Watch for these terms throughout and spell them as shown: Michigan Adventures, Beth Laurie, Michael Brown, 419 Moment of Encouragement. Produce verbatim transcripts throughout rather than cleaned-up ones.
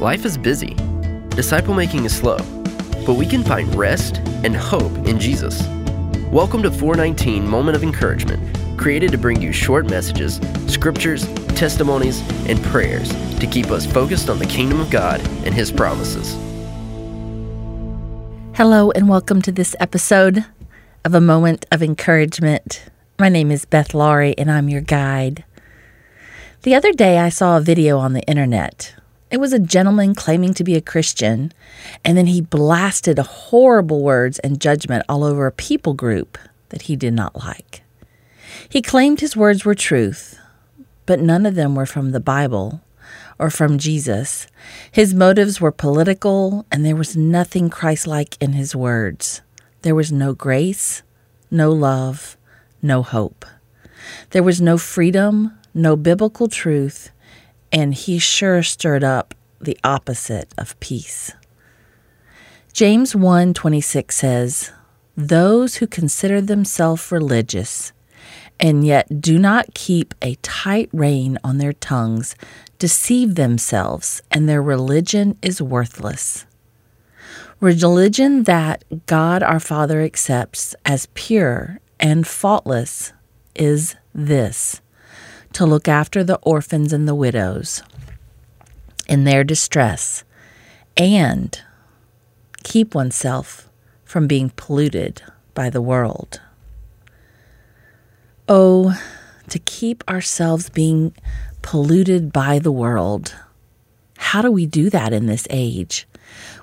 Life is busy. Disciple making is slow, but we can find rest and hope in Jesus. Welcome to four nineteen Moment of Encouragement, created to bring you short messages, scriptures, testimonies, and prayers to keep us focused on the kingdom of God and His promises. Hello, and welcome to this episode of A Moment of Encouragement. My name is Beth Laurie, and I'm your guide. The other day, I saw a video on the internet. It was a gentleman claiming to be a Christian, and then he blasted horrible words and judgment all over a people group that he did not like. He claimed his words were truth, but none of them were from the Bible or from Jesus. His motives were political, and there was nothing Christ-like in his words. There was no grace, no love, no hope. There was no freedom, no biblical truth, and he sure stirred up the opposite of peace. James one twenty-six says, "Those who consider themselves religious and yet do not keep a tight rein on their tongues deceive themselves, and their religion is worthless." Religion that God our Father accepts as pure and faultless is this: to look after the orphans and the widows in their distress, and keep oneself from being polluted by the world. Oh, to keep ourselves being polluted by the world. How do we do that in this age?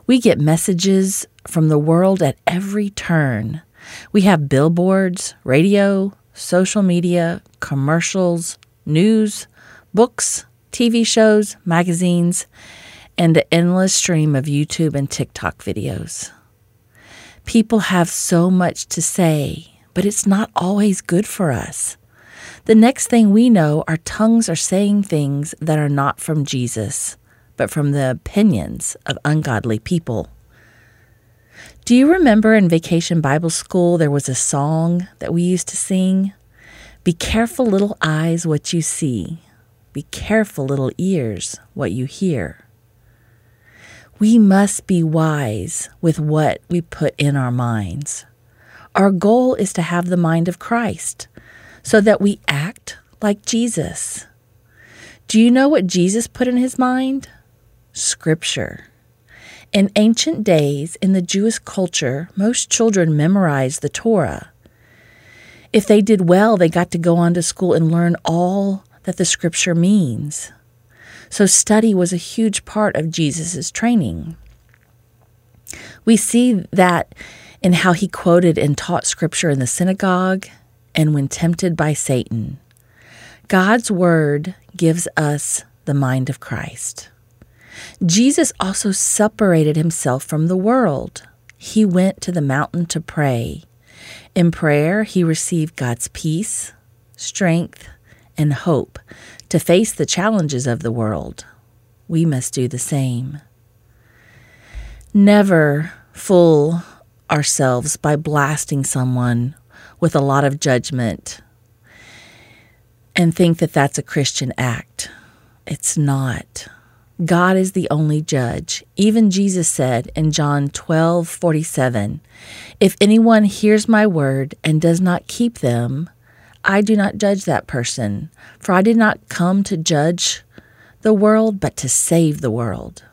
We get messages from the world at every turn. We have billboards, radio, social media, commercials, news, books, T V shows, magazines, and an endless stream of YouTube and TikTok videos. People have so much to say, but it's not always good for us. The next thing we know, our tongues are saying things that are not from Jesus, but from the opinions of ungodly people. Do you remember in Vacation Bible School there was a song that we used to sing? "Be careful, little eyes, what you see. Be careful, little ears, what you hear." We must be wise with what we put in our minds. Our goal is to have the mind of Christ so that we act like Jesus. Do you know what Jesus put in his mind? Scripture. In ancient days, in the Jewish culture, most children memorized the Torah. If they did well, they got to go on to school and learn all that the Scripture means. So study was a huge part of Jesus' training. We see that in how he quoted and taught Scripture in the synagogue and when tempted by Satan. God's Word gives us the mind of Christ. Jesus also separated himself from the world. He went to the mountain to pray. In prayer, he received God's peace, strength, and hope to face the challenges of the world. We must do the same. Never fool ourselves by blasting someone with a lot of judgment and think that that's a Christian act. It's not. God is the only judge. Even Jesus said in John twelve forty-seven, "If anyone hears my word and does not keep them, I do not judge that person, for I did not come to judge the world, but to save the world."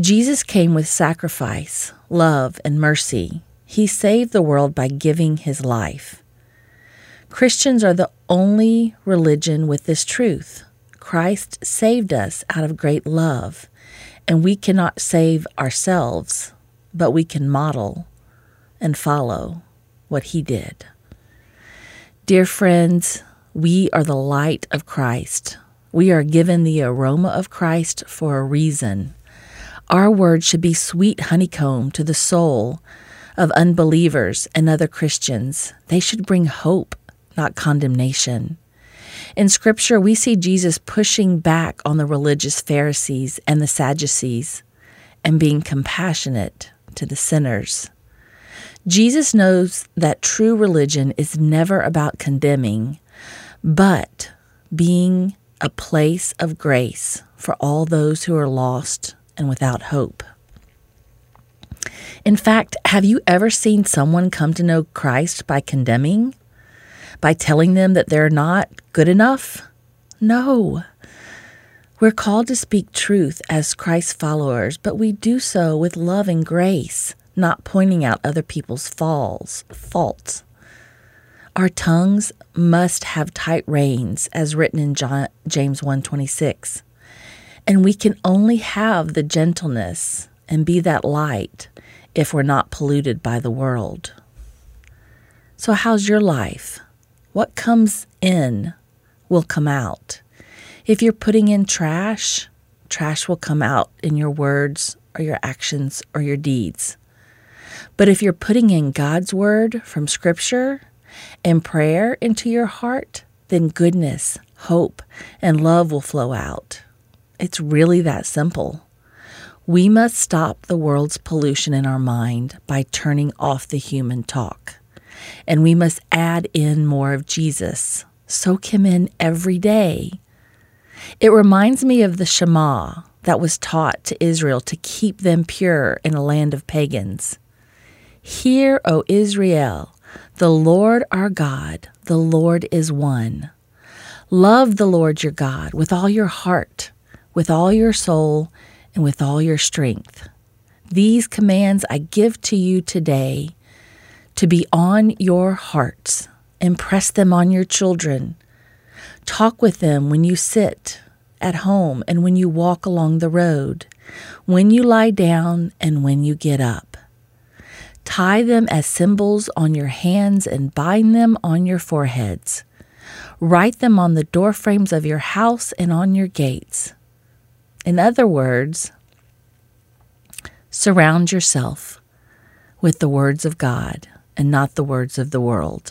Jesus came with sacrifice, love, and mercy. He saved the world by giving his life. Christians are the only religion with this truth. Christ saved us out of great love, and we cannot save ourselves, but we can model and follow what he did. Dear friends, we are the light of Christ. We are given the aroma of Christ for a reason. Our words should be sweet honeycomb to the soul of unbelievers and other Christians. They should bring hope, not condemnation. In Scripture, we see Jesus pushing back on the religious Pharisees and the Sadducees and being compassionate to the sinners. Jesus knows that true religion is never about condemning, but being a place of grace for all those who are lost and without hope. In fact, have you ever seen someone come to know Christ by condemning? By telling them that they're not good enough? No. We're called to speak truth as Christ's followers, but we do so with love and grace, not pointing out other people's falls, faults. Our tongues must have tight reins, as written in John, James one twenty-six. And we can only have the gentleness and be that light if we're not polluted by the world. So how's your life? What comes in will come out. If you're putting in trash, trash will come out in your words or your actions or your deeds. But if you're putting in God's word from Scripture and prayer into your heart, then goodness, hope, and love will flow out. It's really that simple. We must stop the world's pollution in our mind by turning off the human talk. And we must add in more of Jesus. Soak him in every day. It reminds me of the Shema that was taught to Israel to keep them pure in a land of pagans. Hear, O Israel, the Lord our God, the Lord is one. Love the Lord your God with all your heart, with all your soul, and with all your strength. These commands I give to you today to be on your hearts. Impress them on your children. Talk with them when you sit at home and when you walk along the road, when you lie down and when you get up. Tie them as symbols on your hands and bind them on your foreheads. Write them on the doorframes of your house and on your gates. In other words, surround yourself with the words of God and not the words of the world.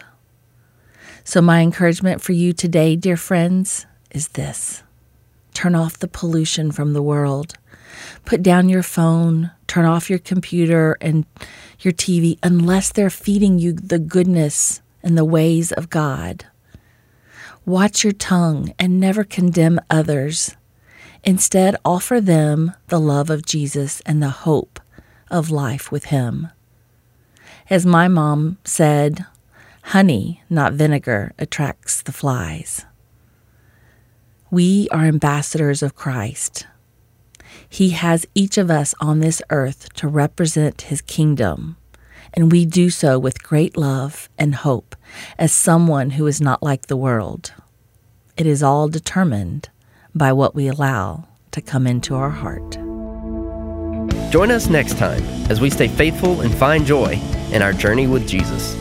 So my encouragement for you today, dear friends, is this. Turn off the pollution from the world. Put down your phone, turn off your computer and your T V unless they're feeding you the goodness and the ways of God. Watch your tongue and never condemn others. Instead, offer them the love of Jesus and the hope of life with him. As my mom said, honey, not vinegar, attracts the flies. We are ambassadors of Christ. He has each of us on this earth to represent his kingdom, and we do so with great love and hope as someone who is not like the world. It is all determined by what we allow to come into our heart. Join us next time as we stay faithful and find joy in our journey with Jesus.